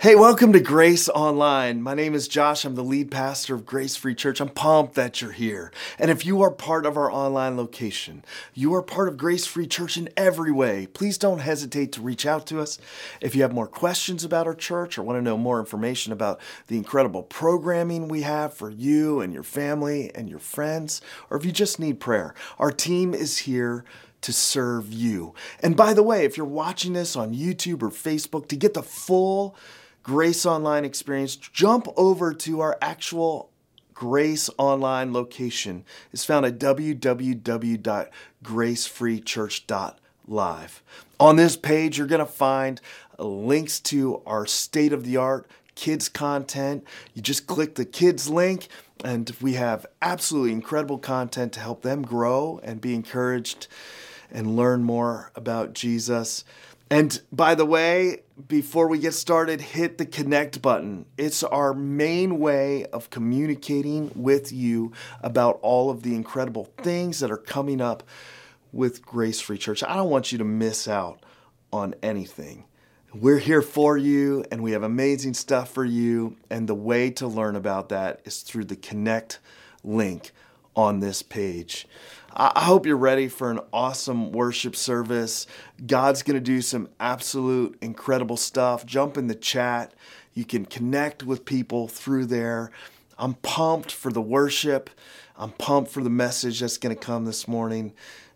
Hey, welcome to Grace Online. My name is Josh. I'm the lead pastor of Grace Free Church. I'm pumped that you're here. And if you are part of our online location, you are part of Grace Free Church in every way. Please don't hesitate to reach out to us. If you have more questions about our church or want to know more information about the incredible programming we have for you and your family and your friends, or if you just need prayer, our team is here to serve you. And by the way, if you're watching this on YouTube or Facebook, to get the full Grace Online experience, jump over to our actual Grace Online location. It's found at www.gracefreechurch.live. On this page, you're going to find links to our state-of-the-art kids content. You just click the kids link, and we have absolutely incredible content to help them grow and be encouraged and learn more about Jesus. And by the way, before we get started, hit the connect button. It's our main way of communicating with you about all of the incredible things that are coming up with Grace Free Church. I don't want you to miss out on anything. We're here for you, and we have amazing stuff for you. And the way to learn about that is through the connect link on this page. I hope you're ready for an awesome worship service. God's going to do some absolute incredible stuff. Jump in the chat. You can connect with people through there. I'm pumped for the worship. I'm pumped for the message that's going to come this morning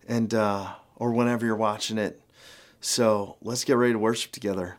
and or whenever you're watching it. So let's get ready to worship together.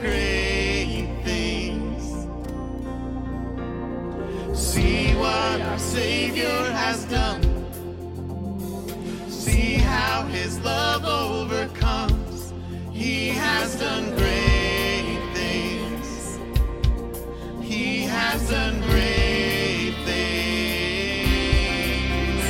Great things.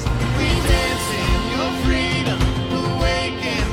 We dance in your freedom, awaken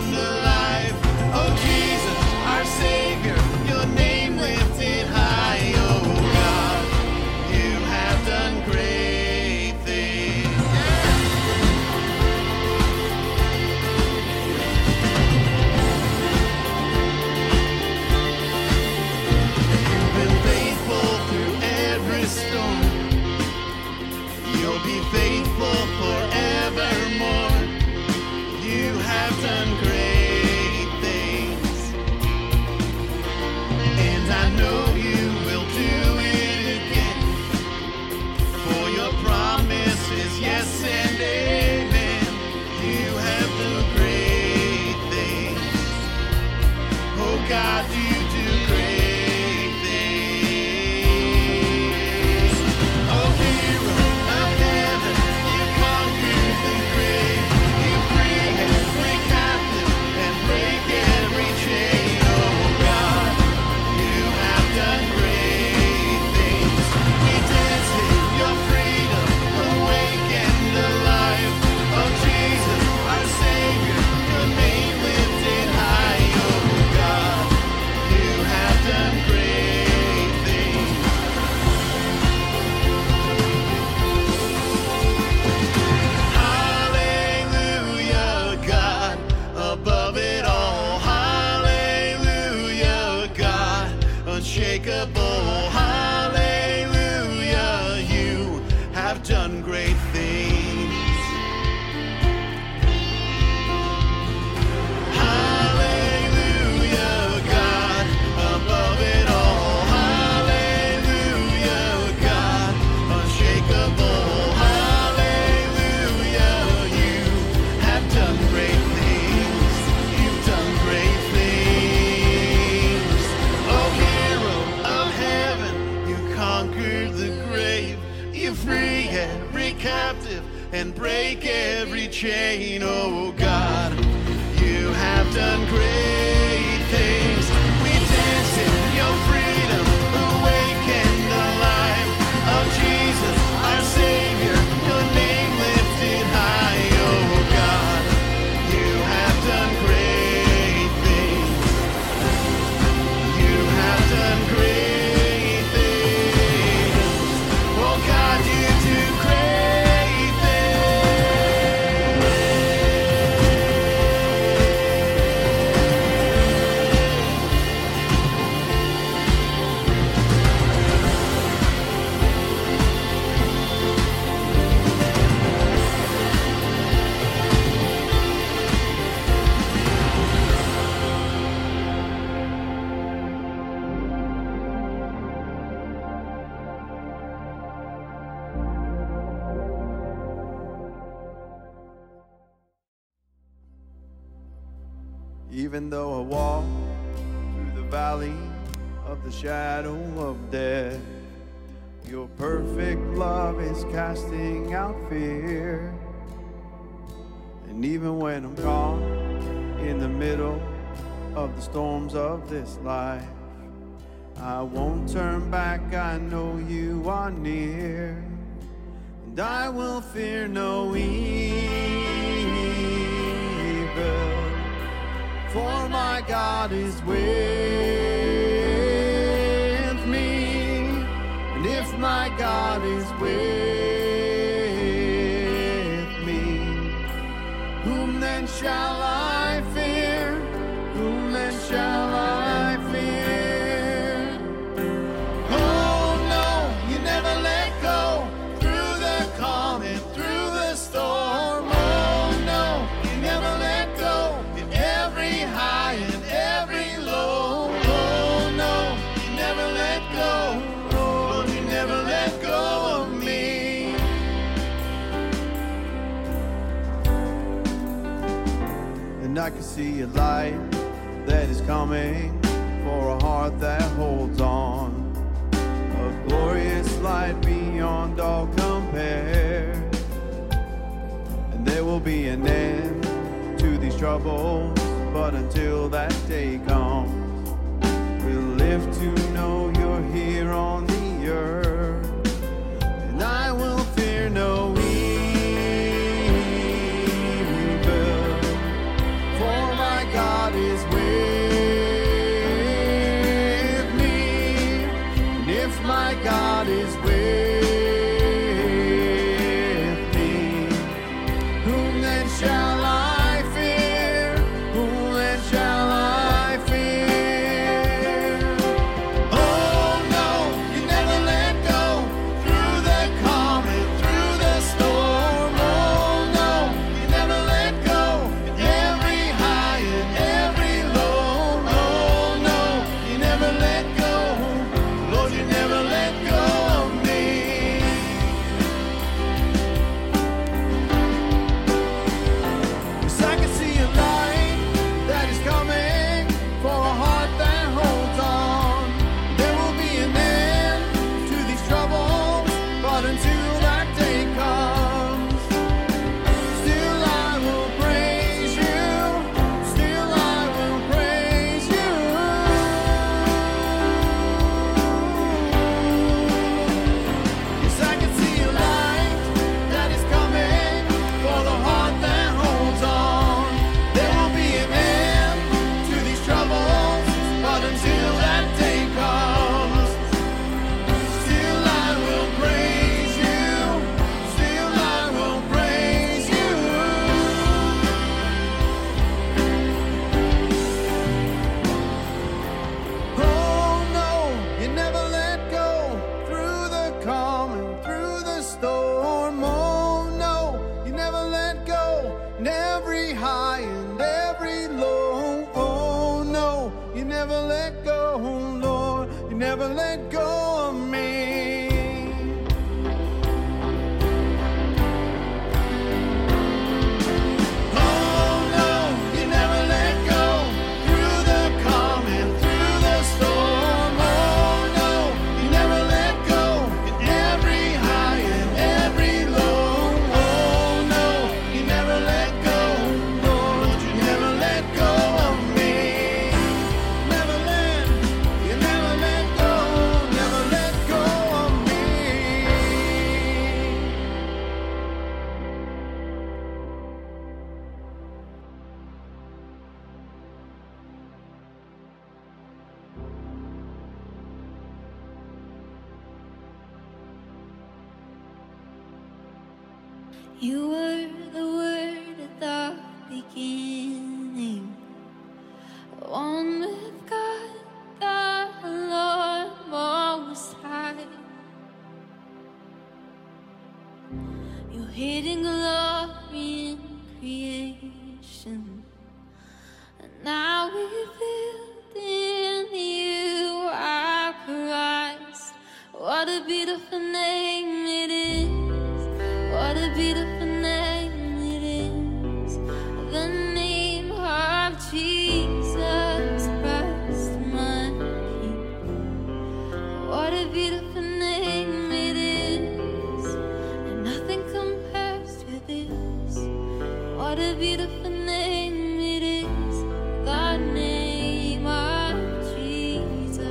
break every chain, oh God, you have done great things. We dance in your freedom, awaken the life of Jesus, our Savior, your name lifted high, oh God, you have done great things, you have done great things, oh God, you do great things. Even though I walk through the valley of the shadow of death, your perfect love is casting out fear. And even when I'm calm in the middle of the storms of this life, I won't turn back, I know you are near, and I will fear no evil. For my God is with me, and if my God is with me, whom then shall I fear? Whom then shall I fear? Oh no, you never let go, through the calm and through the storm. Oh no, you never let go, in every high and every low. Oh no, you never let go. Oh, you never let go of me. And I can see a light that is coming for a heart that holds on. A glorious light beyond all compare. And there will be an end to these troubles, but until that day comes, we'll live to know you're here on the earth, and I will fear no evil, for my God is with me, and if my God is with me, whom then shall I fear? Whom then shall I fear? Oh no, you never let go, through the calm and through the storm. Oh no, you never let go, in every high and every low. Oh no, you never let go, Lord, you never let go of me. 'Cause I can see a light that is coming for a heart that holds on. There will be an end to these troubles, but until that day comes, still I will praise you. Still I will praise you. Yes, I can see a light that is coming for the heart that holds on. There will be an end to these troubles, but until that day comes, still I will praise you. Still I will praise you. Oh no, you never let go, through the calm and through the storm. Oh no, you never let go, in every high and every low. Oh no, you never let go, Lord, you never let go of me. Oh no, you never let go, through the calm and through the storm. Oh no, you never let go, in every high and every low. Oh no, You were the Word at the beginning, one with God, the Lord Most High. You're hidden glory in creation, and now revealed in you our Christ. What a beautiful name it is. What a beautiful name it is, the name of Jesus Christ, my King. What a beautiful name it is, and nothing compares to this. What a beautiful name it is, the name of Jesus.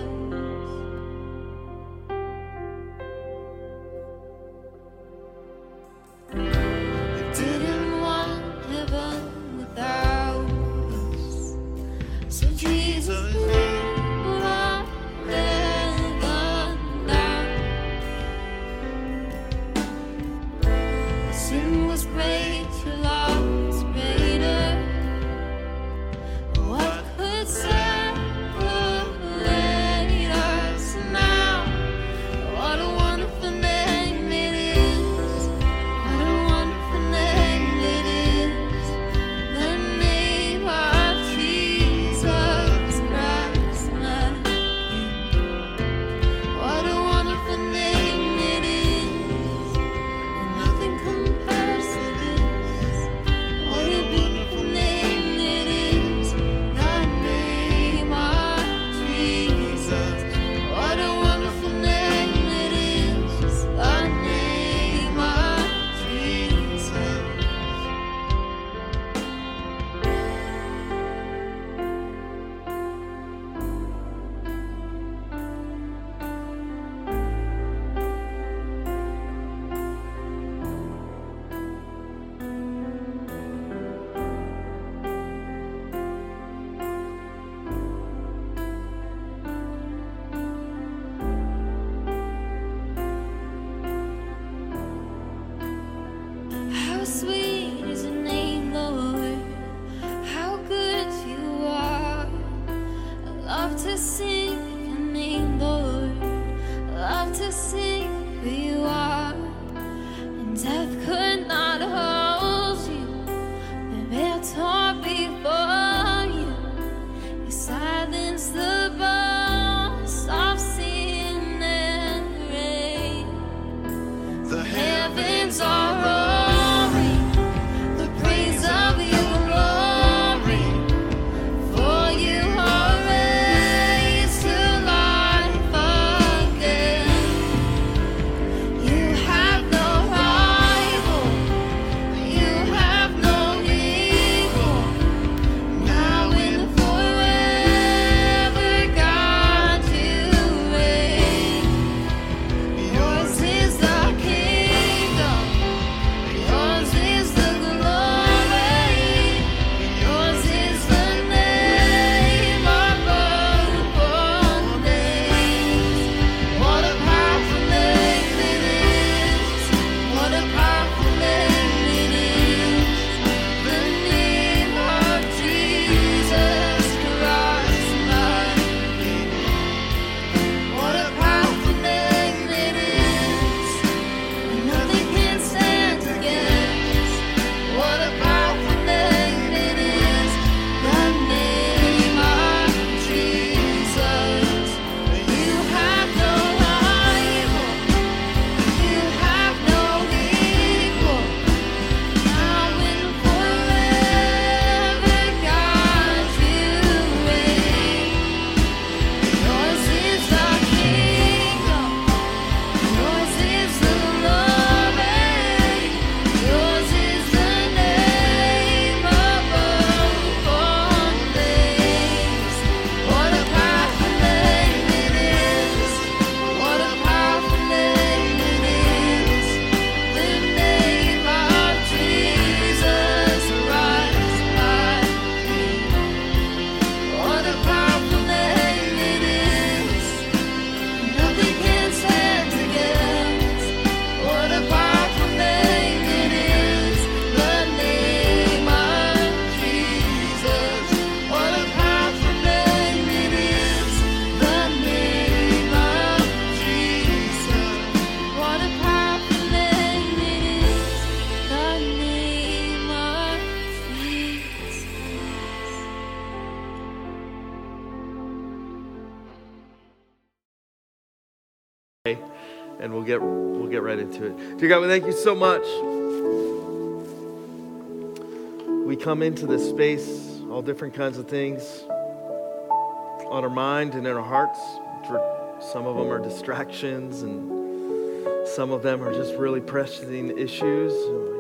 Sin was great, your love was greater. and we'll get right into it. Dear God, we thank you so much. We come into this space, all different kinds of things on our mind and in our hearts. For some of them are distractions, and some of them are just really pressing issues.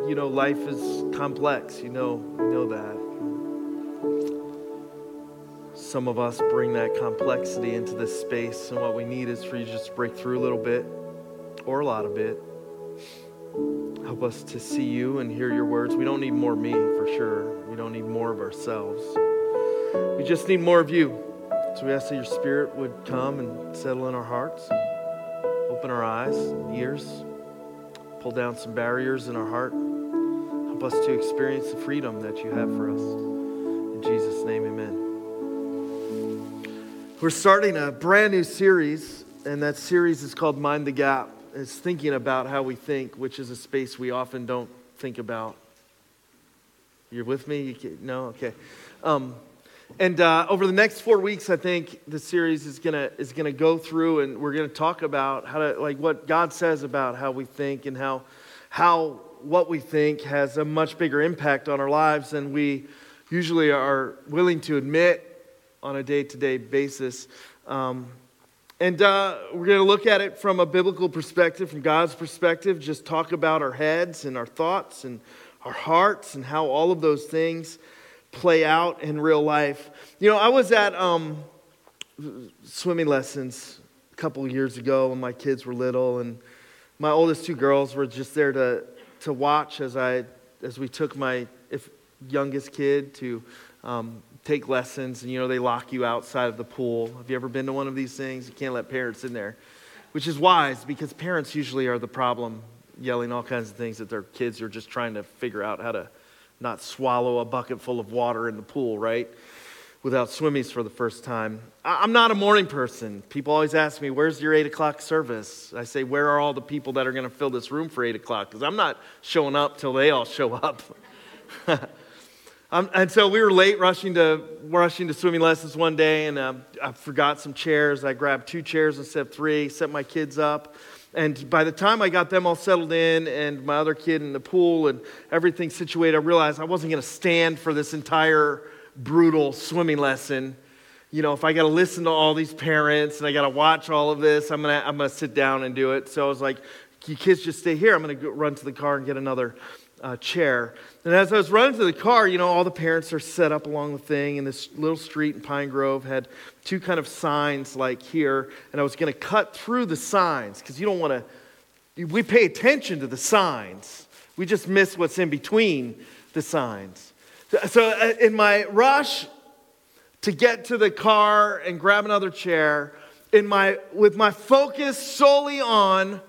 You know, life is complex. You know that. Some of us bring that complexity into this space, and what we need is for you to just break through a little bit or a lot of it. Help us to see you and hear your words. We don't need more me, for sure. We don't need more of ourselves. We just need more of you. So we ask that your spirit would come and settle in our hearts, and open our eyes and ears, pull down some barriers in our heart. Help us to experience the freedom that you have for us. In Jesus' name, amen. We're starting a brand new series, and that series is called Mind the Gap. It's thinking about how we think, which is a space we often don't think about. You're with me? No? Okay. And over the next 4 weeks, I think the series is gonna go through, and we're gonna talk about how to, like, what God says about how we think, and how what we think has a much bigger impact on our lives than we usually are willing to admit on a day-to-day basis. And we're going to look at it from a biblical perspective, from God's perspective, just talk about our heads and our thoughts and our hearts and how all of those things play out in real life. You know, I was at swimming lessons a couple of years ago when my kids were little, and my oldest two girls were just there to watch as we took my youngest kid to take lessons, and, you know, they lock you outside of the pool. Have you ever been to one of these things? You can't let parents in there, which is wise, because parents usually are the problem, yelling all kinds of things at their kids who are just trying to figure out how to not swallow a bucket full of water in the pool, right, without swimmies for the first time. I'm not a morning person. People always ask me, where's your 8 o'clock service? I say, where are all the people that are going to fill this room for 8 o'clock? Because I'm not showing up till they all show up. And so we were late rushing to swimming lessons one day, and I forgot some chairs. I grabbed 2 chairs instead of 3, set my kids up. And by the time I got them all settled in and my other kid in the pool and everything situated, I realized I wasn't going to stand for this entire brutal swimming lesson. You know, if I got to listen to all these parents and I got to watch all of this, I'm gonna sit down and do it. So I was like, you kids just stay here. I'm going to run to the car and get another chair. And as I was running to the car, you know, all the parents are set up along the thing, and this little street in Pine Grove had 2 kind of signs like here, and I was going to cut through the signs, because you don't want to, we pay attention to the signs, we just miss what's in between the signs. So in my rush to get to the car and grab another chair, with my focus solely on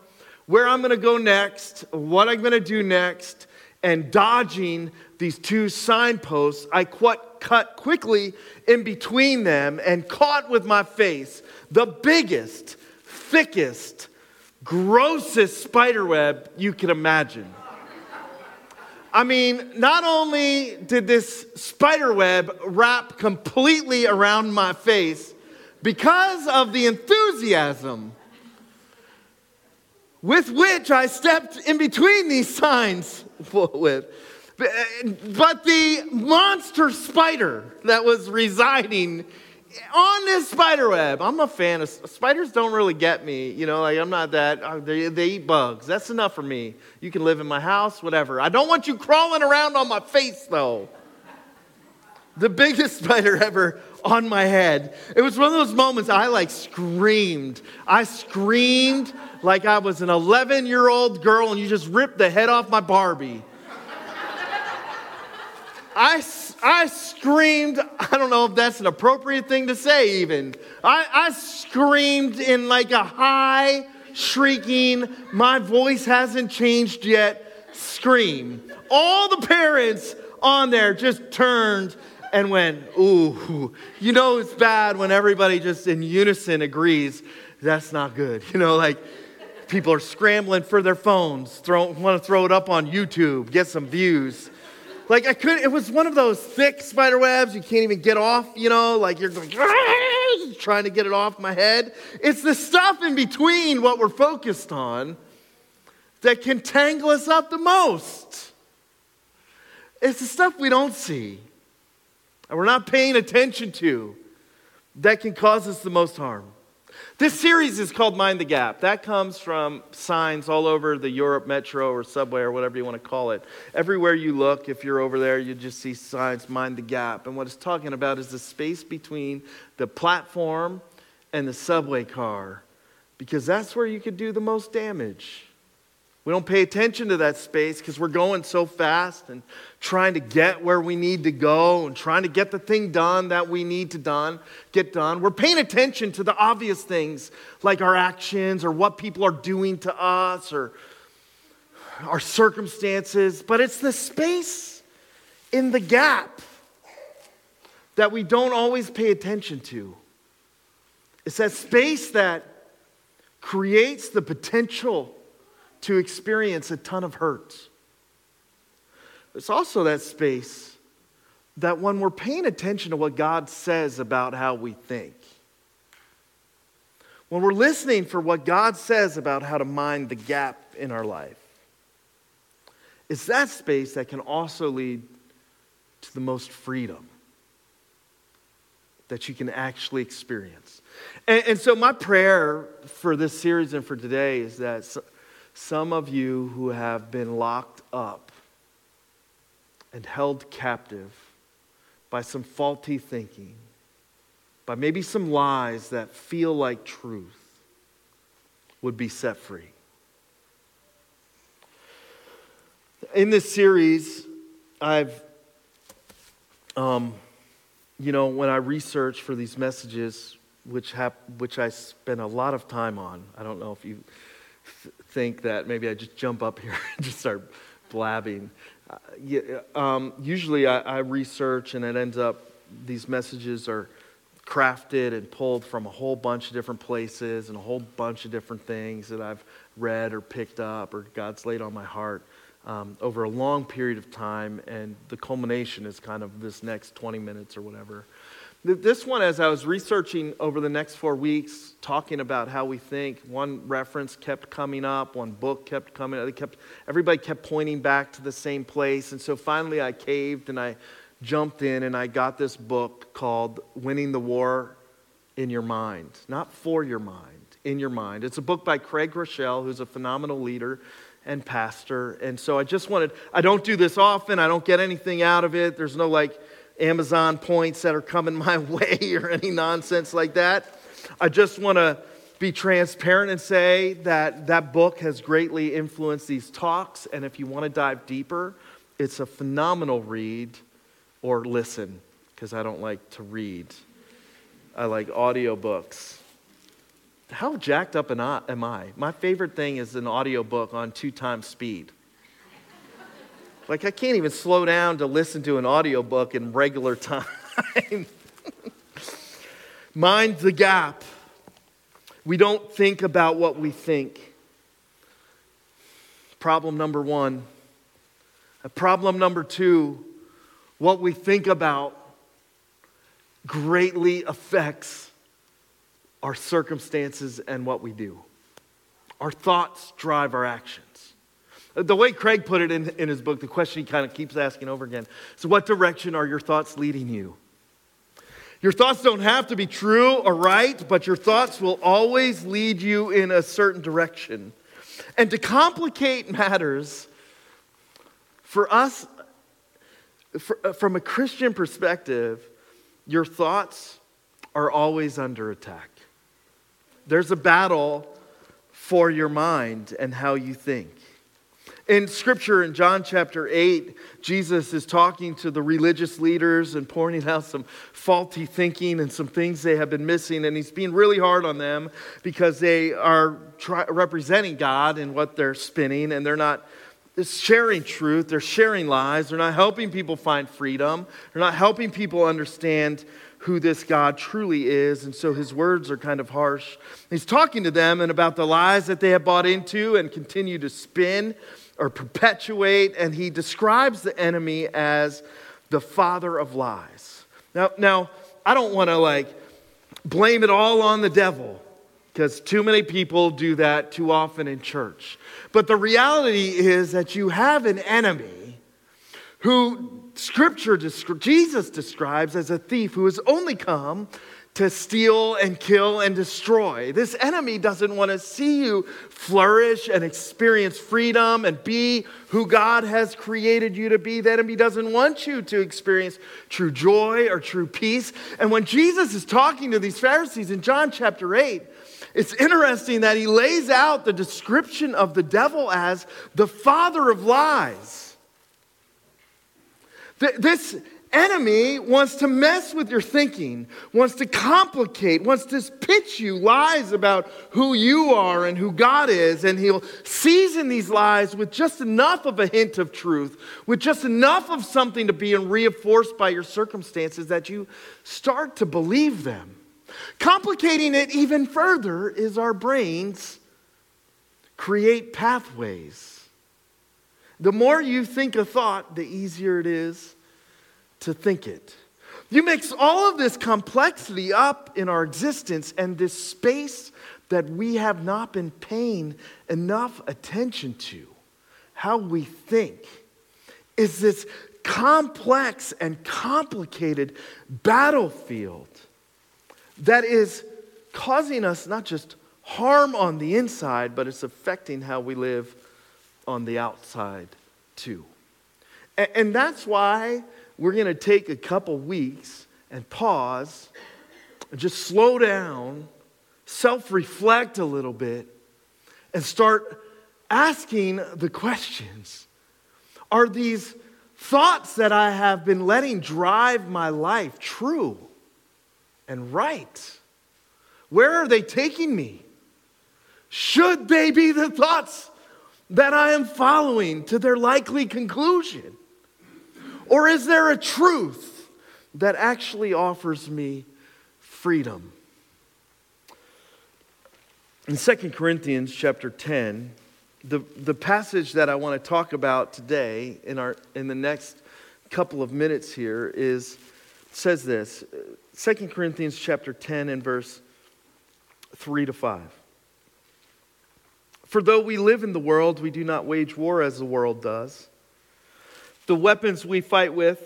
where I'm going to go next, what I'm going to do next, and dodging these 2 signposts, I cut quickly in between them and caught with my face the biggest, thickest, grossest spiderweb you could imagine. I mean, not only did this spiderweb wrap completely around my face, because of the enthusiasm with which I stepped in between these signs with. But the monster spider that was residing on this spider web, I'm a fan of spiders. Don't really get me, you know. Like, I'm not that. They eat bugs. That's enough for me. You can live in my house, whatever. I don't want you crawling around on my face, though. The biggest spider ever on my head. It was one of those moments I screamed. I screamed like I was an 11-year-old girl and you just ripped the head off my Barbie. I screamed. I don't know if that's an appropriate thing to say even. I screamed in a high shrieking, my voice hasn't changed yet scream. All the parents on there just turned and went, ooh, you know it's bad when everybody just in unison agrees that's not good. You know, people are scrambling for their phones, want to throw it up on YouTube, get some views. It was one of those thick spider webs you can't even get off, you know, you're trying to get it off my head. It's the stuff in between what we're focused on that can tangle us up the most. It's the stuff we don't see and we're not paying attention to that can cause us the most harm. This series is called Mind the Gap. That comes from signs all over the Europe metro or subway or whatever you want to call it. Everywhere you look, if you're over there, you just see signs, Mind the Gap. And what it's talking about is the space between the platform and the subway car, because that's where you could do the most damage. We don't pay attention to that space because we're going so fast and trying to get where we need to go and trying to get the thing done that we need to get done. We're paying attention to the obvious things like our actions or what people are doing to us or our circumstances. But it's the space in the gap that we don't always pay attention to. It's that space that creates the potential to experience a ton of hurt. It's also that space that when we're paying attention to what God says about how we think, when we're listening for what God says about how to mind the gap in our life, it's that space that can also lead to the most freedom that you can actually experience. And so my prayer for this series and for today is that some of you who have been locked up and held captive by some faulty thinking, by maybe some lies that feel like truth, would be set free. In this series, I've, when I research for these messages, which I spend a lot of time on, I don't know if you think that maybe I just jump up here and just start blabbing. Usually I research and it ends up these messages are crafted and pulled from a whole bunch of different places and a whole bunch of different things that I've read or picked up or God's laid on my heart over a long period of time, and the culmination is kind of this next 20 minutes or whatever. This one, as I was researching over the next 4 weeks, talking about how we think, one reference kept coming up, one book kept coming up, everybody kept pointing back to the same place. And so finally I caved and I jumped in and I got this book called Winning the War in Your Mind. Not for your mind, in your mind. It's a book by Craig Rochelle, who's a phenomenal leader and pastor. And so I don't do this often. I don't get anything out of it. There's no Amazon points that are coming my way or any nonsense like that. I just want to be transparent and say that that book has greatly influenced these talks, and if you want to dive deeper, it's a phenomenal read or listen, because I don't like to read. I like audiobooks. How jacked up am I? My favorite thing is an audiobook on 2x speed. I can't even slow down to listen to an audiobook in regular time. Mind the gap. We don't think about what we think. Problem number one. Problem number two, what we think about greatly affects our circumstances and what we do. Our thoughts drive our actions. The way Craig put it in his book, the question he kind of keeps asking over again, so what direction are your thoughts leading you? Your thoughts don't have to be true or right, but your thoughts will always lead you in a certain direction. And to complicate matters, for us, from a Christian perspective, your thoughts are always under attack. There's a battle for your mind and how you think. In Scripture, in John chapter 8, Jesus is talking to the religious leaders and pointing out some faulty thinking and some things they have been missing, and he's being really hard on them because they are representing God in what they're spinning, and they're not sharing truth, they're sharing lies, they're not helping people find freedom, they're not helping people understand who this God truly is, and so his words are kind of harsh. He's talking to them and about the lies that they have bought into and continue to spin or perpetuate, and he describes the enemy as the father of lies. Now I don't want to blame it all on the devil, because too many people do that too often in church. But the reality is that you have an enemy who Scripture, Jesus describes as a thief who has only come to steal and kill and destroy. This enemy doesn't want to see you flourish and experience freedom and be who God has created you to be. The enemy doesn't want you to experience true joy or true peace. And when Jesus is talking to these Pharisees in John chapter 8, it's interesting that he lays out the description of the devil as the father of lies. This enemy wants to mess with your thinking, wants to complicate, wants to pitch you lies about who you are and who God is, and he'll season these lies with just enough of a hint of truth, with just enough of something to be reinforced by your circumstances that you start to believe them. Complicating it even further is our brains create pathways. The more you think a thought, the easier it is to think it. You mix all of this complexity up in our existence and this space that we have not been paying enough attention to, how we think, is this complex and complicated battlefield that is causing us not just harm on the inside, but it's affecting how we live on the outside too. And that's why we're going to take a couple weeks and pause and just slow down, self-reflect a little bit, and start asking the questions. Are these thoughts that I have been letting drive my life true and right? Where are they taking me? Should they be the thoughts that I am following to their likely conclusion? Or is there a truth that actually offers me freedom? In 2 Corinthians chapter 10, the passage that I want to talk about today in the next couple of minutes here says this, 2 Corinthians chapter 10 and verse 3 to 5. For though we live in the world, we do not wage war as the world does. The weapons we fight with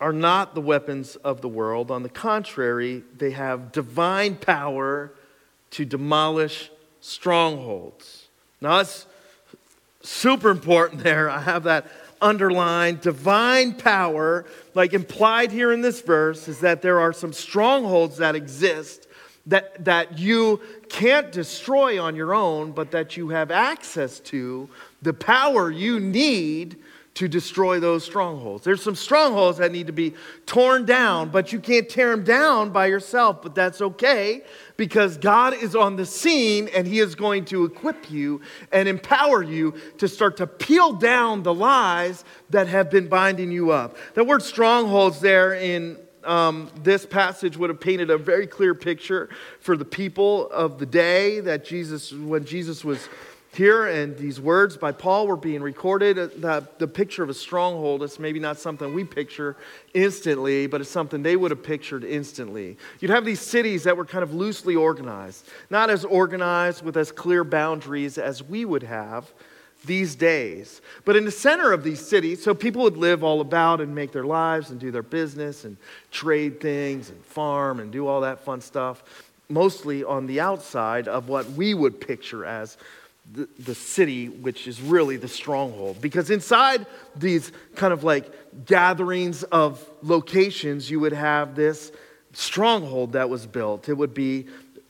are not the weapons of the world. On the contrary, they have divine power to demolish strongholds. Now, that's super important there. I have that underlined. Divine power, like implied here in this verse, is that there are some strongholds that exist that you can't destroy on your own, but that you have access to the power you need to destroy those strongholds. There's some strongholds that need to be torn down, but you can't tear them down by yourself, but that's okay because God is on the scene and he is going to equip you and empower you to start to peel down the lies that have been binding you up. The word strongholds there in this passage would have painted a very clear picture for the people of the day that when Jesus was here and these words by Paul were being recorded, the picture of a stronghold is maybe not something we picture instantly, but it's something they would have pictured instantly. You'd have these cities that were kind of loosely organized, not as organized with as clear boundaries as we would have these days. But in the center of these cities, so people would live all about and make their lives and do their business and trade things and farm and do all that fun stuff, mostly on the outside of what we would picture as the city, which is really the stronghold. Because inside these kind of like gatherings of locations, you would have this stronghold that was built. It would be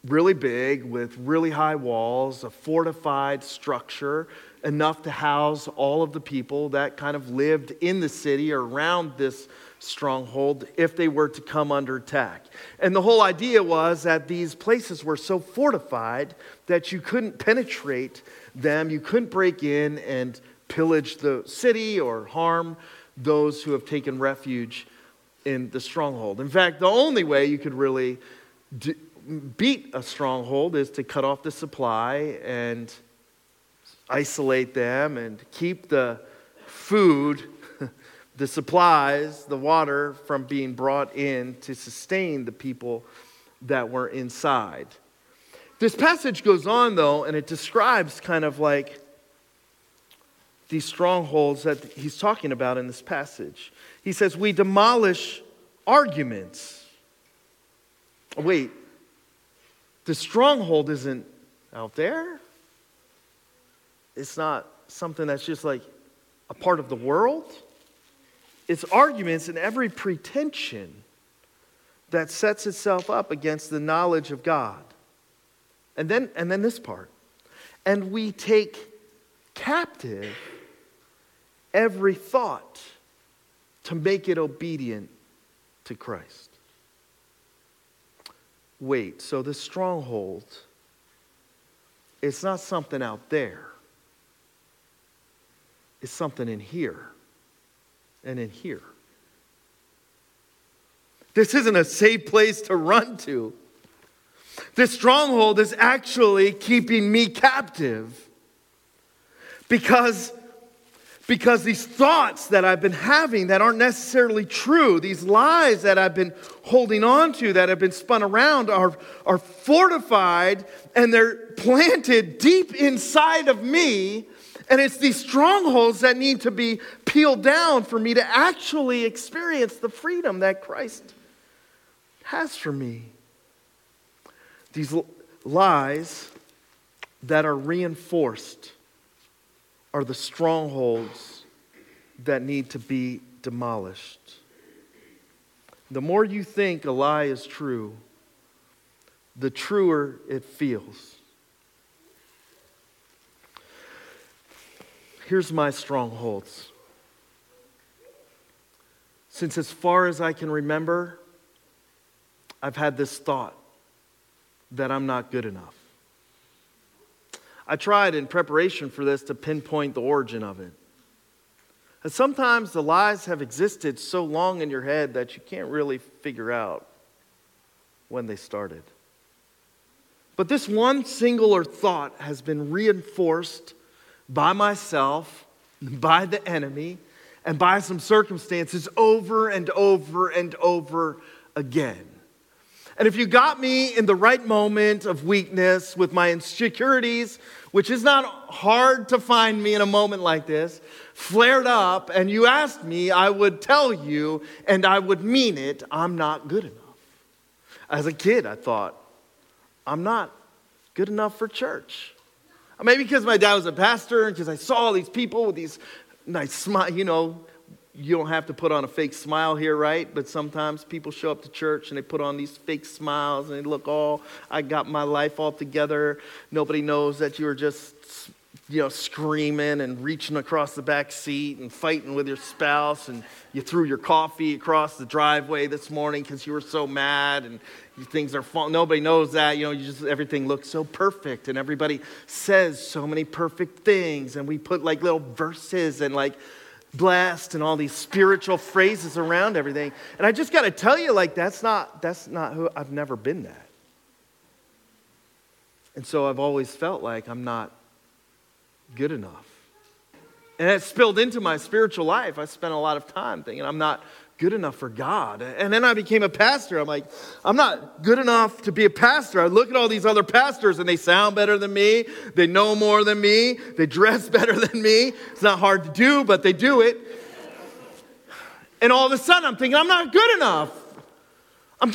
really big with really high walls, a fortified structure, enough to house all of the people that kind of lived in the city or around this stronghold if they were to come under attack. And the whole idea was that these places were so fortified that you couldn't penetrate them, you couldn't break in and pillage the city or harm those who have taken refuge in the stronghold. In fact, the only way you could really beat a stronghold is to cut off the supply and isolate them and keep the food the supplies, the water from being brought in to sustain the people that were inside. This passage goes on, though, and it describes kind of like these strongholds that he's talking about in this passage. He says, we demolish arguments. Wait, the stronghold isn't out there. It's not something that's just like a part of the world. It's arguments and every pretension that sets itself up against the knowledge of God. And then this part. And we take captive every thought to make it obedient to Christ. Wait, so this stronghold, it's not something out there. It's something in here and in here. This isn't a safe place to run to. This stronghold is actually keeping me captive because these thoughts that I've been having that aren't necessarily true, these lies that I've been holding on to that have been spun around are fortified and they're planted deep inside of me. And it's these strongholds that need to be peeled down for me to actually experience the freedom that Christ has for me. These lies that are reinforced are the strongholds that need to be demolished. The more you think a lie is true, the truer it feels. Here's my strongholds. Since as far as I can remember, I've had this thought that I'm not good enough. I tried in preparation for this to pinpoint the origin of it. And sometimes the lies have existed so long in your head that you can't really figure out when they started. But this one singular thought has been reinforced by myself, by the enemy, and by some circumstances over and over and over again. And if you got me in the right moment of weakness with my insecurities, which is not hard to find me in a moment like this, flared up, and you asked me, I would tell you, and I would mean it, I'm not good enough. As a kid, I thought, I'm not good enough for church. Maybe because my dad was a pastor and because I saw all these people with these nice smile. You know, you don't have to put on a fake smile here, right? But sometimes people show up to church and they put on these fake smiles and they look, oh, I got my life all together. Nobody knows that you were just, you know, screaming and reaching across the back seat and fighting with your spouse, and you threw your coffee across the driveway this morning because you were so mad, and things are falling. Nobody knows that, you know, you just, everything looks so perfect, and everybody says so many perfect things, and we put like little verses and like blessed and all these spiritual phrases around everything. And I just got to tell you, like, that's not who I've never been that. And so I've always felt like I'm not good enough. And that spilled into my spiritual life. I spent a lot of time thinking I'm not good enough for God. And then I became a pastor. I'm like, I'm not good enough to be a pastor. I look at all these other pastors and they sound better than me. They know more than me. They dress better than me. It's not hard to do, but they do it. And all of a sudden I'm thinking I'm not good enough. I'm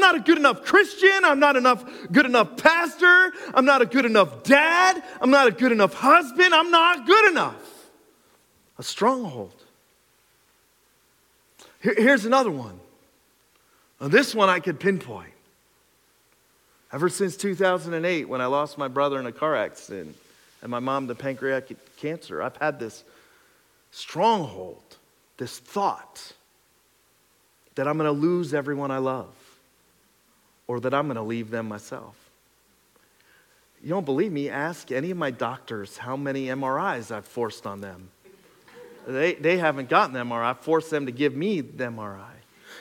not a good enough Christian. I'm not enough good enough pastor. I'm not a good enough dad. I'm not a good enough husband. I'm not good enough. A stronghold. Here's another one. Now, this one I could pinpoint. Ever since 2008, when I lost my brother in a car accident and my mom to pancreatic cancer, I've had this stronghold, this thought that I'm going to lose everyone I love, or that I'm going to leave them myself. You don't believe me? Ask any of my doctors how many MRIs I've forced on them. They haven't gotten the MRI. I forced them to give me the MRI.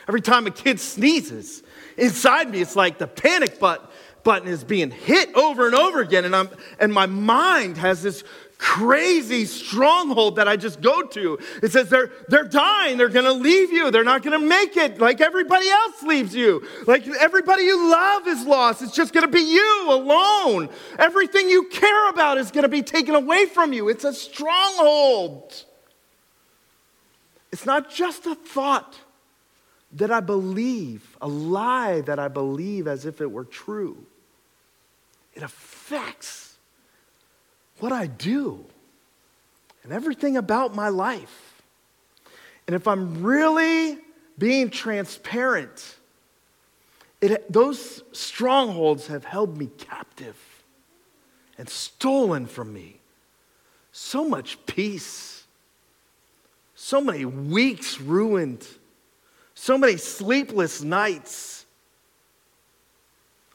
Every time a kid sneezes, inside me, it's like the panic button is being hit over and over again, and my mind has this crazy stronghold that I just go to. It says they're dying. They're going to leave you. They're not going to make it, like everybody else leaves you. Like everybody you love is lost. It's just going to be you alone. Everything you care about is going to be taken away from you. It's a stronghold. It's not just a thought that I believe, a lie that I believe as if it were true. It affects what I do and everything about my life. And if I'm really being transparent, those strongholds have held me captive and stolen from me so much peace, so many weeks ruined, so many sleepless nights.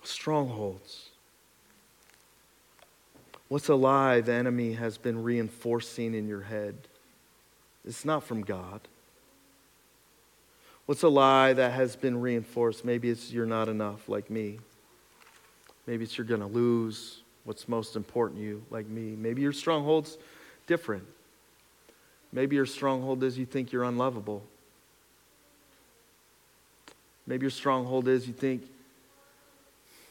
Strongholds. What's a lie the enemy has been reinforcing in your head? It's not from God. What's a lie that has been reinforced? Maybe it's you're not enough, like me. Maybe it's you're going to lose what's most important to you, like me. Maybe your stronghold's different. Maybe your stronghold is you think you're unlovable. Maybe your stronghold is you think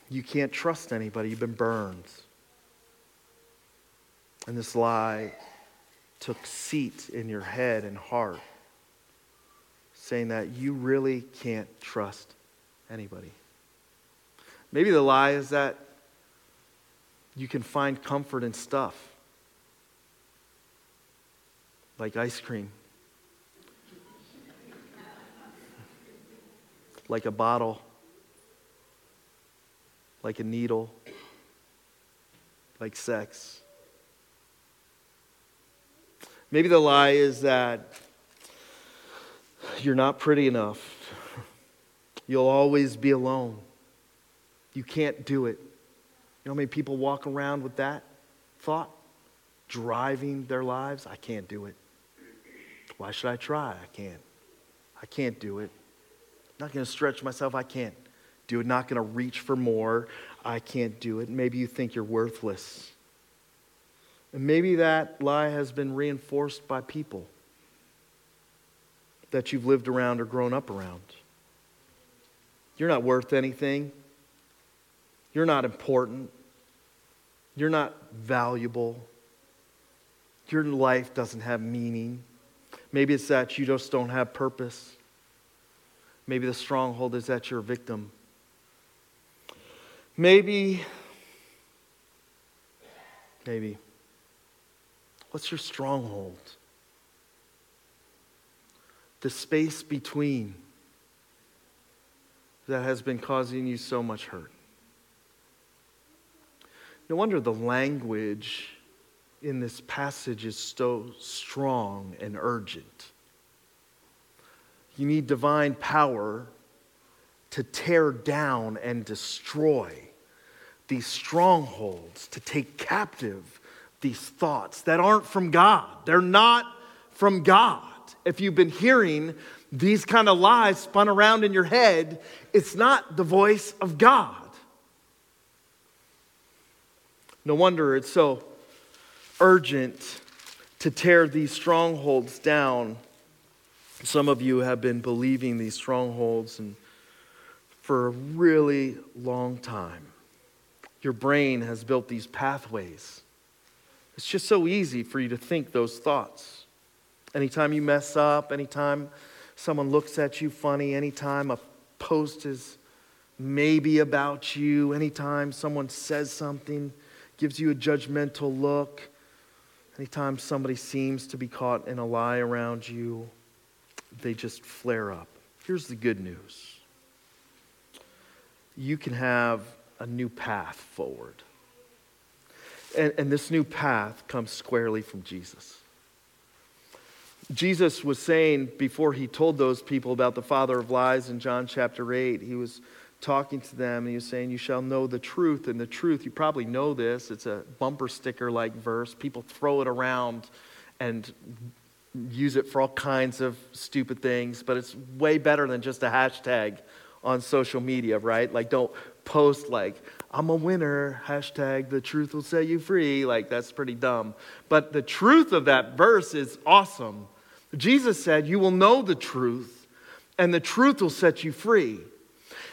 you can't trust anybody. You've been burned. And this lie took seat in your head and heart, saying that you really can't trust anybody. Maybe the lie is that you can find comfort in stuff, like ice cream, like a bottle, like a needle, like sex. Maybe the lie is that you're not pretty enough. You'll always be alone. You can't do it. You know how many people walk around with that thought, driving their lives? I can't do it. Why should I try? I can't. I can't do it. I'm not going to stretch myself. I can't do it. Not going to reach for more. I can't do it. Maybe you think you're worthless. And maybe that lie has been reinforced by people that you've lived around or grown up around. You're not worth anything. You're not important. You're not valuable. Your life doesn't have meaning. Maybe it's that you just don't have purpose. Maybe the stronghold is that you're a victim. Maybe. What's your stronghold? The space between that has been causing you so much hurt. No wonder the language in this passage is so strong and urgent. You need divine power to tear down and destroy these strongholds, to take captive these thoughts that aren't from God. They're not from God. If you've been hearing these kind of lies spun around in your head, it's not the voice of God. No wonder it's so urgent to tear these strongholds down. Some of you have been believing these strongholds and for a really long time. Your brain has built these pathways. It's just so easy for you to think those thoughts. Anytime you mess up, anytime someone looks at you funny, anytime a post is maybe about you, anytime someone says something, gives you a judgmental look, anytime somebody seems to be caught in a lie around you, they just flare up. Here's the good news. You can have a new path forward. And this new path comes squarely from Jesus. Jesus was saying before he told those people about the father of lies in John chapter 8, he was talking to them and he was saying, you shall know the truth, and the truth, you probably know this, it's a bumper sticker-like verse. People throw it around and use it for all kinds of stupid things, but it's way better than just a hashtag on social media, right? Like, don't post like, I'm a winner, hashtag the truth will set you free. Like, that's pretty dumb. But the truth of that verse is awesome. Jesus said, you will know the truth, and the truth will set you free.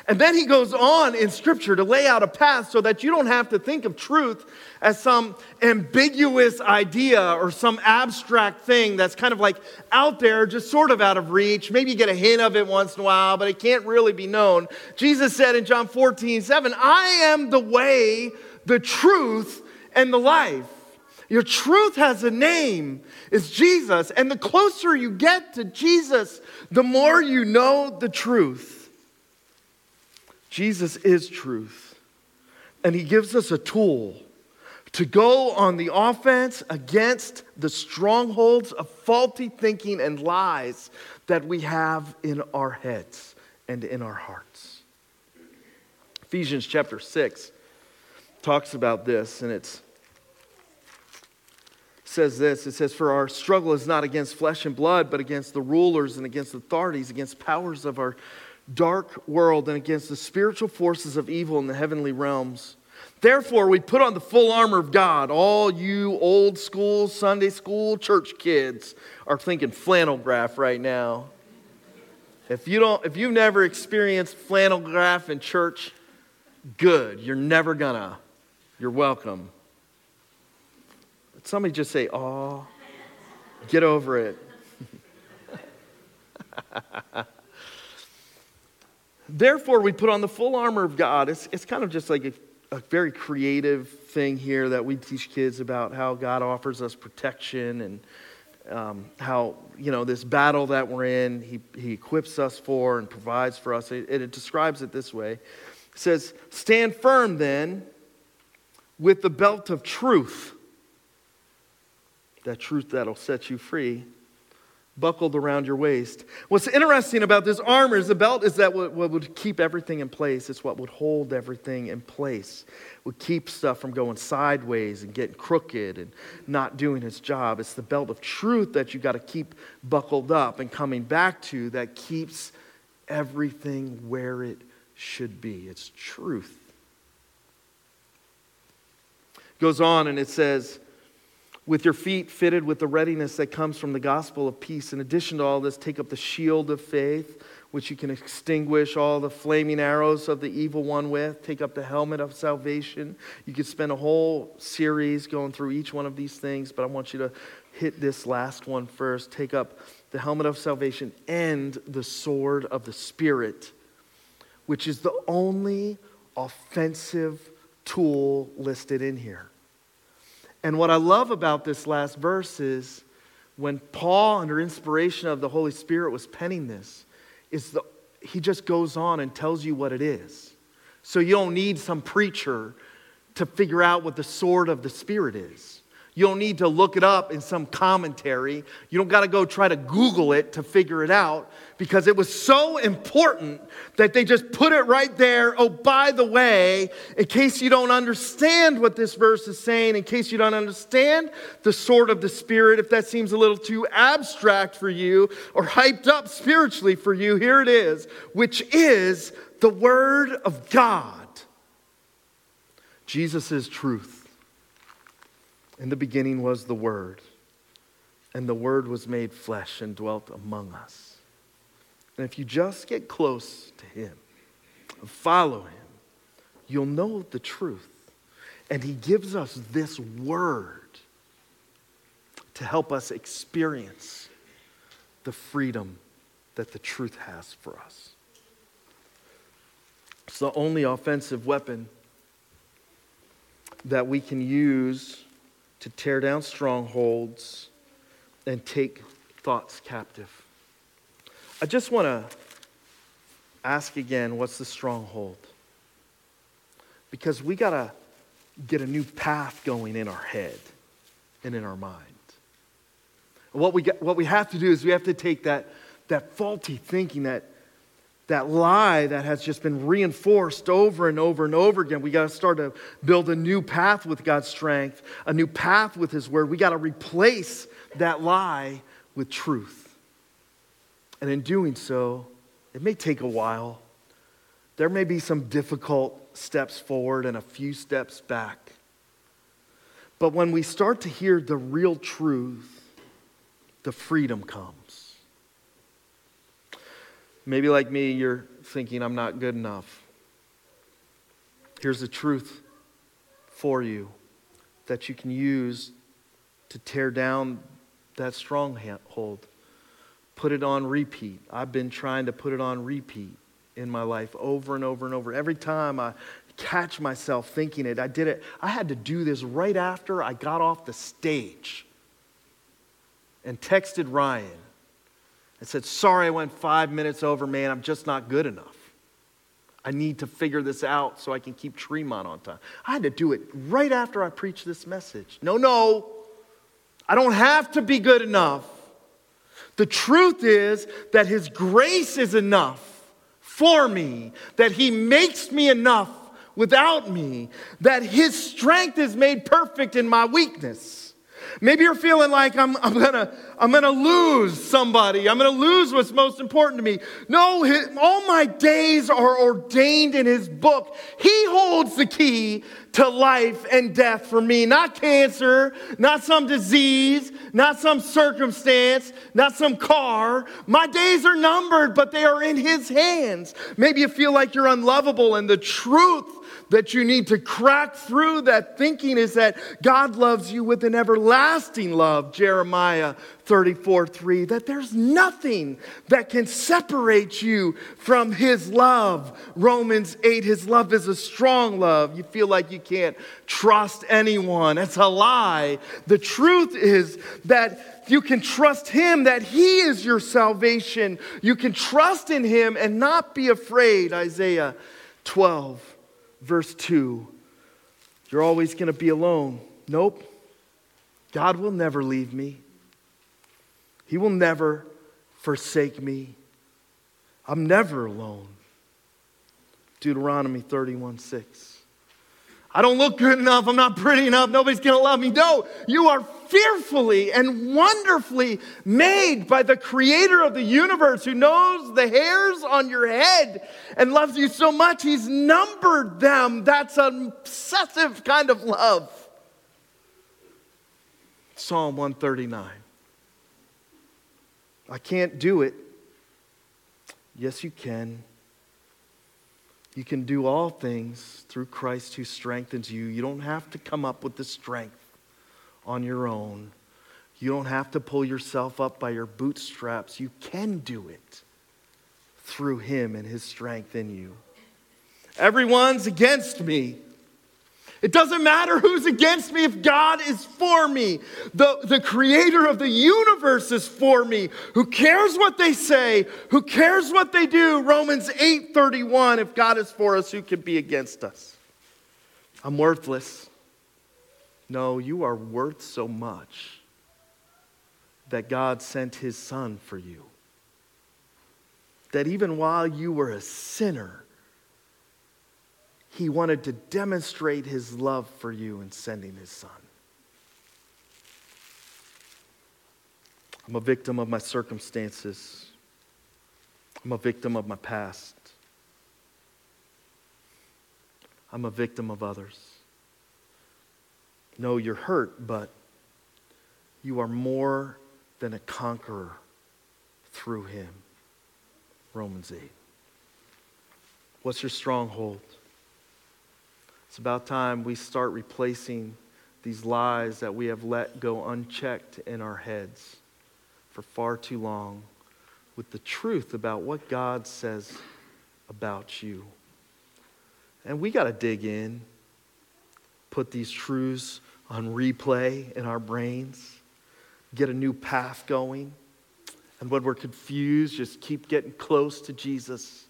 And then he goes on in Scripture to lay out a path so that you don't have to think of truth as some ambiguous idea or some abstract thing that's kind of like out there, just sort of out of reach. Maybe you get a hint of it once in a while, but it can't really be known. Jesus said in John 14:7, I am the way, the truth, and the life. Your truth has a name. It's Jesus. And the closer you get to Jesus, the more you know the truth. Jesus is truth, and he gives us a tool to go on the offense against the strongholds of faulty thinking and lies that we have in our heads and in our hearts. Ephesians chapter 6 talks about this, and it says this. It says, for our struggle is not against flesh and blood, but against the rulers and against authorities, against powers of our dark world, and against the spiritual forces of evil in the heavenly realms. Therefore, we put on the full armor of God. All you old school, Sunday school, church kids are thinking flannel graph right now. If you've never experienced flannel graph in church, good. You're never gonna. You're welcome. But somebody just say, "Aw, get over it." Therefore, we put on the full armor of God. It's kind of just like a very creative thing here that we teach kids about how God offers us protection and how, you know, this battle that we're in, he equips us for and provides for us. It describes it this way. It says, stand firm then with the belt of truth, that truth that'll set you free, buckled around your waist. What's interesting about this armor is the belt is that what would keep everything in place. It's what would hold everything in place. It would keep stuff from going sideways and getting crooked and not doing its job. It's the belt of truth that you got to keep buckled up and coming back to that keeps everything where it should be. It's truth. It goes on and it says, with your feet fitted with the readiness that comes from the gospel of peace. In addition to all this, take up the shield of faith, which you can extinguish all the flaming arrows of the evil one with. Take up the helmet of salvation. You could spend a whole series going through each one of these things, but I want you to hit this last one first. Take up the helmet of salvation and the sword of the Spirit, which is the only offensive tool listed in here. And what I love about this last verse is when Paul, under inspiration of the Holy Spirit, was penning this, he just goes on and tells you what it is. So you don't need some preacher to figure out what the sword of the Spirit is. You don't need to look it up in some commentary. You don't got to go try to Google it to figure it out, because it was so important that they just put it right there. Oh, by the way, in case you don't understand what this verse is saying, in case you don't understand the sword of the Spirit, if that seems a little too abstract for you or hyped up spiritually for you, here it is, which is the Word of God. Jesus is truth. In the beginning was the Word, and the Word was made flesh and dwelt among us. And if you just get close to him and follow him, you'll know the truth. And he gives us this Word to help us experience the freedom that the truth has for us. It's the only offensive weapon that we can use to tear down strongholds and take thoughts captive. I just want to ask again, what's the stronghold? Because we got to get a new path going in our head and in our mind. What we have to do is we have to take that faulty thinking, that lie that has just been reinforced over and over and over again. We got to start to build a new path with God's strength, a new path with his word. We got to replace that lie with truth. And in doing so, it may take a while, There may be some difficult steps forward and a few steps back. But when we start to hear the real truth, the freedom comes. Maybe like me, you're thinking, I'm not good enough. Here's the truth for you that you can use to tear down that stronghold. Put it on repeat. I've been trying to put it on repeat in my life over and over and over. Every time I catch myself thinking it, I did it. I had to do this right after I got off the stage and texted Ryan and said, sorry, I went 5 minutes over, man. I'm just not good enough. I need to figure this out so I can keep Tremont on time. I had to do it right after I preached this message. No, I don't have to be good enough. The truth is that His grace is enough for me, that He makes me enough without me, that His strength is made perfect in my weakness. Maybe you're feeling like I'm gonna lose somebody. I'm gonna lose what's most important to me. No, all my days are ordained in His book. He holds the key to life and death for me. Not cancer, not some disease, not some circumstance, not some car. My days are numbered, but they are in His hands. Maybe you feel like you're unlovable, and the truth that you need to crack through that thinking is that God loves you with an everlasting love, Jeremiah 34:3, that there's nothing that can separate you from His love, Romans 8, His love is a strong love. You feel like you can't trust anyone. That's a lie. The truth is that you can trust Him, that He is your salvation. You can trust in Him and not be afraid, Isaiah 12. Verse 2, you're always going to be alone. Nope. God will never leave me. He will never forsake me. I'm never alone. Deuteronomy 31:6. I don't look good enough. I'm not pretty enough. Nobody's going to love me. No, you are fearfully and wonderfully made by the Creator of the universe who knows the hairs on your head and loves you so much He's numbered them. That's an obsessive kind of love. Psalm 139. I can't do it. Yes, you can. You can do all things through Christ who strengthens you. You don't have to come up with the strength on your own. You don't have to pull yourself up by your bootstraps. You can do it through Him and His strength in you. Everyone's against me. It doesn't matter who's against me if God is for me. The Creator of the universe is for me. Who cares what they say? Who cares what they do? Romans 8:31, if God is for us, who can be against us? I'm worthless. No, you are worth so much that God sent His Son for you. That even while you were a sinner, He wanted to demonstrate His love for you in sending His Son. I'm a victim of my circumstances. I'm a victim of my past. I'm a victim of others. No, you're hurt, but you are more than a conqueror through Him. Romans 8. What's your stronghold? It's about time we start replacing these lies that we have let go unchecked in our heads for far too long with the truth about what God says about you. And we got to dig in. Put these truths on replay in our brains, get a new path going. And when we're confused, just keep getting close to Jesus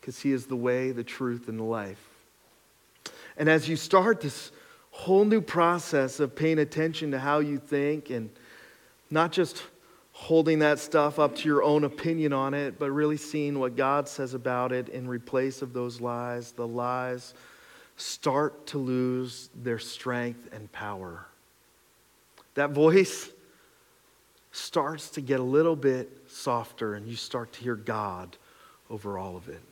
because He is the way, the truth, and the life. And as you start this whole new process of paying attention to how you think and not just holding that stuff up to your own opinion on it, but really seeing what God says about it in replace of those lies, the lies start to lose their strength and power. That voice starts to get a little bit softer and you start to hear God over all of it.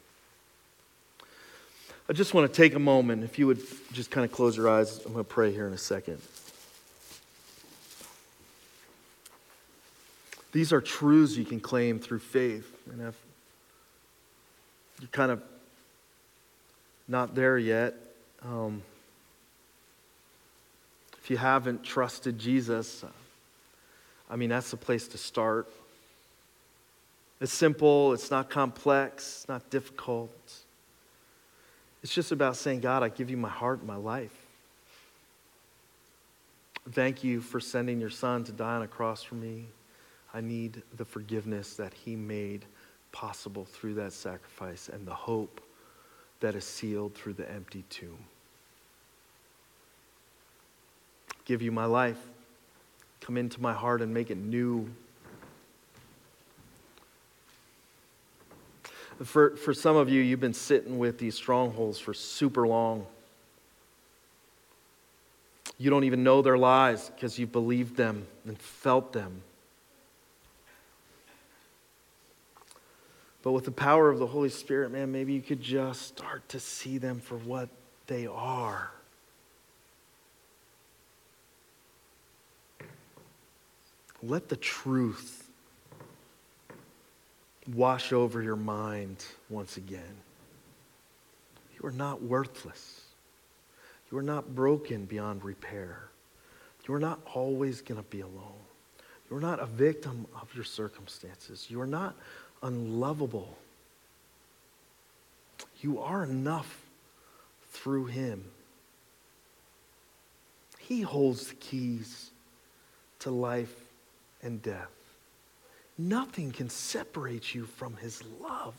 I just want to take a moment. If you would just kind of close your eyes, I'm going to pray here in a second. These are truths you can claim through faith. And if you're kind of not there yet, if you haven't trusted Jesus, I mean, that's the place to start. It's simple, it's not complex, it's not difficult. It's just about saying, God, I give you my heart and my life. Thank you for sending your son to die on a cross for me. I need the forgiveness that he made possible through that sacrifice and the hope that is sealed through the empty tomb. Give you my life. Come into my heart and make it new. For some of you, you've been sitting with these strongholds for super long. You don't even know their lies because you believed them and felt them. But with the power of the Holy Spirit, man, maybe you could just start to see them for what they are. Let the truth wash over your mind once again. You are not worthless. You are not broken beyond repair. You are not always going to be alone. You are not a victim of your circumstances. You are not unlovable. You are enough through him. He holds the keys to life and death. Nothing can separate you from his love.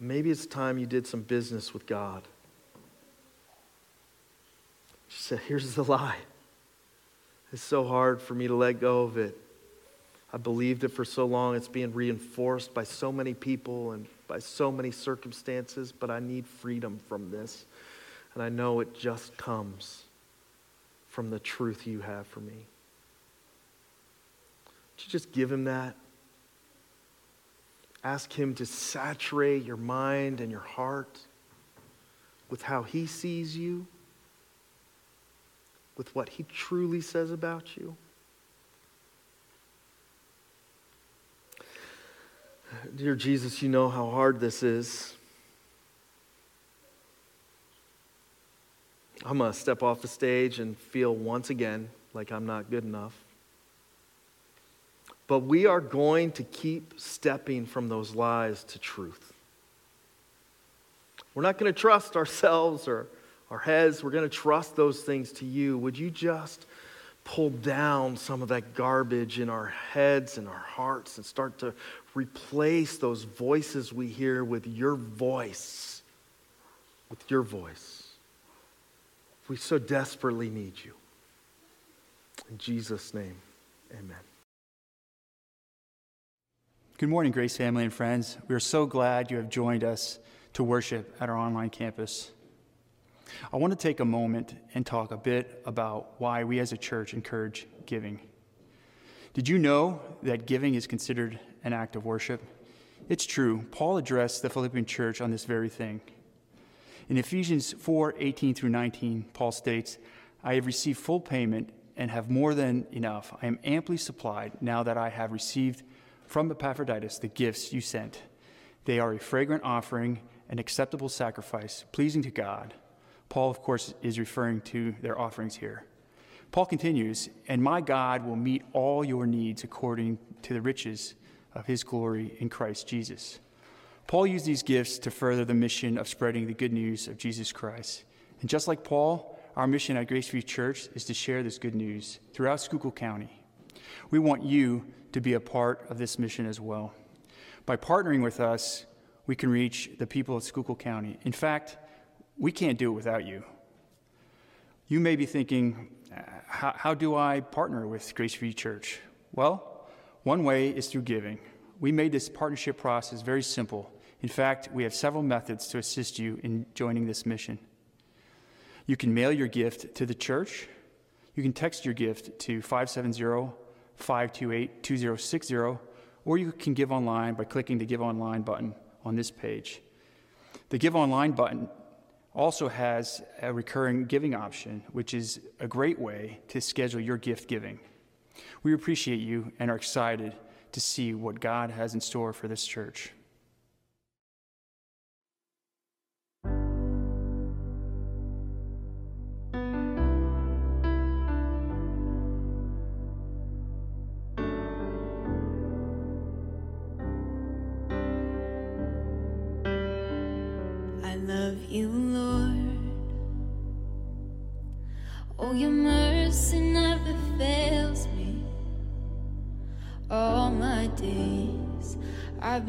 Maybe it's time you did some business with God. She said, here's the lie. It's so hard for me to let go of it. I believed it for so long. It's being reinforced by so many people and by so many circumstances, but I need freedom from this. And I know it just comes from the truth you have for me. Would you just give him that? Ask him to saturate your mind and your heart with how he sees you, with what he truly says about you. Dear Jesus, you know how hard this is. I'm going to step off the stage and feel once again like I'm not good enough. But we are going to keep stepping from those lies to truth. We're not going to trust ourselves or our heads, we're going to trust those things to you. Would you just pull down some of that garbage in our heads and our hearts and start to replace those voices we hear with your voice, with your voice. We so desperately need you. In Jesus' name, amen. Good morning, Grace family and friends. We are so glad you have joined us to worship at our online campus. I want to take a moment and talk a bit about why we as a church encourage giving. Did you know that giving is considered an act of worship? It's true. Paul addressed the Philippian church on this very thing. In Ephesians 4:18 through 19, Paul states, I have received full payment and have more than enough. I am amply supplied now that I have received from Epaphroditus the gifts you sent. They are a fragrant offering, an acceptable sacrifice, pleasing to God. Paul, of course, is referring to their offerings here. Paul continues, and my God will meet all your needs according to the riches of his glory in Christ Jesus. Paul used these gifts to further the mission of spreading the good news of Jesus Christ. And just like Paul, our mission at Grace Free Church is to share this good news throughout Schuylkill County. We want you to be a part of this mission as well. By partnering with us, we can reach the people of Schuylkill County. In fact, we can't do it without you. You may be thinking, how do I partner with Grace Free Church? Well, one way is through giving. We made this partnership process very simple. In fact, we have several methods to assist you in joining this mission. You can mail your gift to the church. You can text your gift to 570 528-2060, or you can give online by clicking the Give Online button on this page. The Give Online button also has a recurring giving option, which is a great way to schedule your gift giving. We appreciate you and are excited to see what God has in store for this church. I've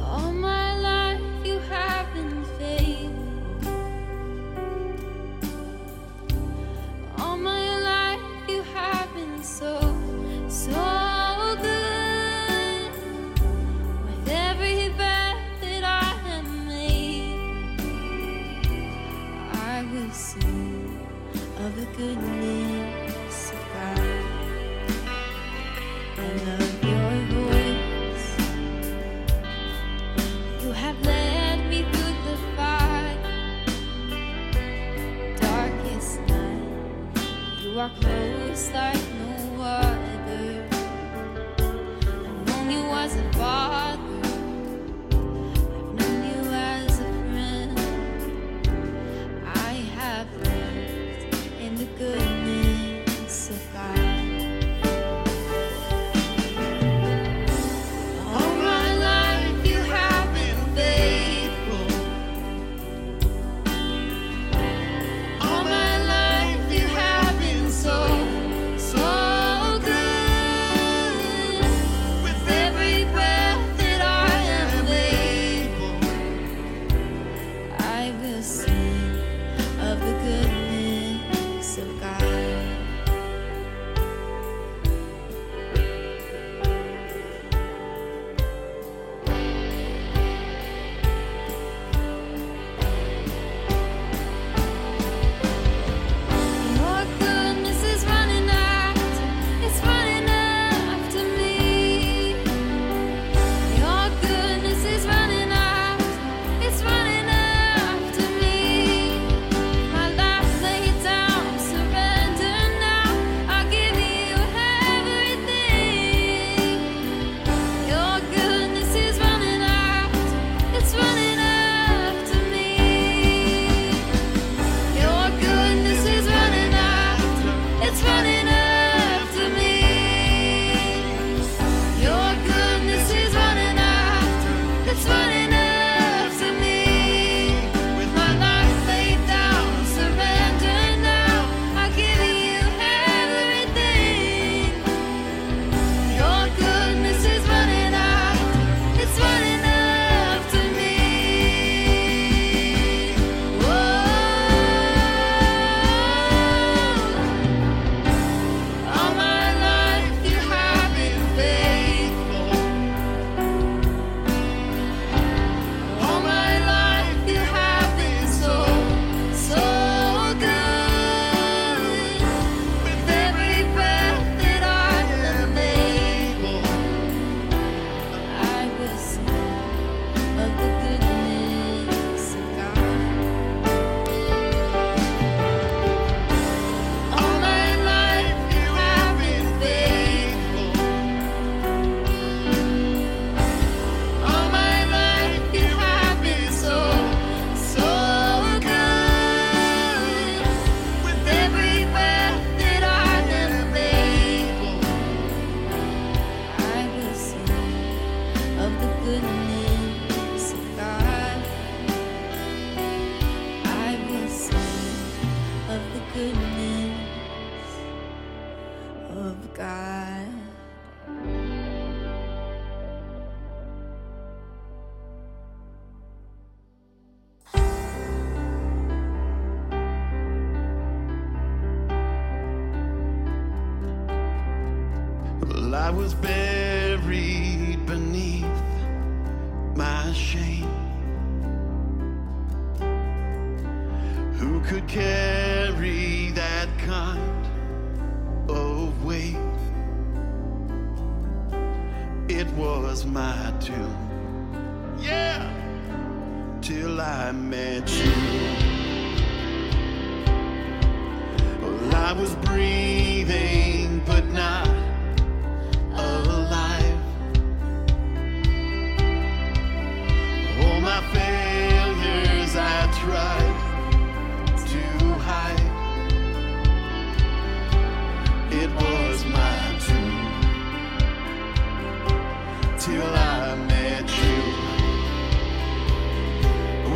All my life you have been faithful. All my life you have so good. With every breath that I have made, I will sing of the goodness of God. I love your voice. You have led me through the fire, darkest night. You are close like other. And when you was a father, I've known you as a friend. I have lived in the goodness of God. It's running after me. Well, I was buried beneath my shame. Who could carry that kind of weight? It was my tomb, yeah, till I met you. Well, I was breathing, but not alive. All my failures I tried to hide. It was my tomb till I met you.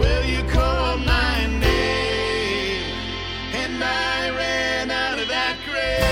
Well, you called my name and I ran out of that grave.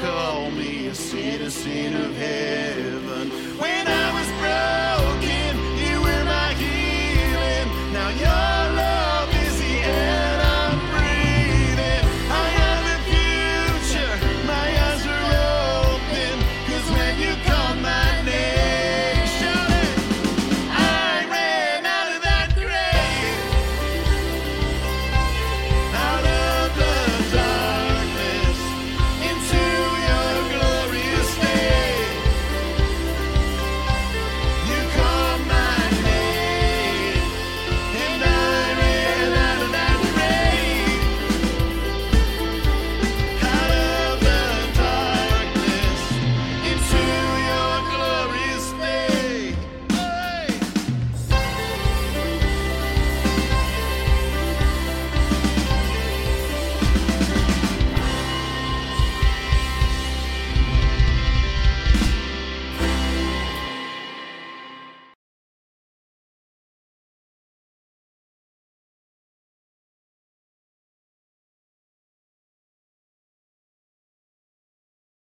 Call me a citizen of heaven when I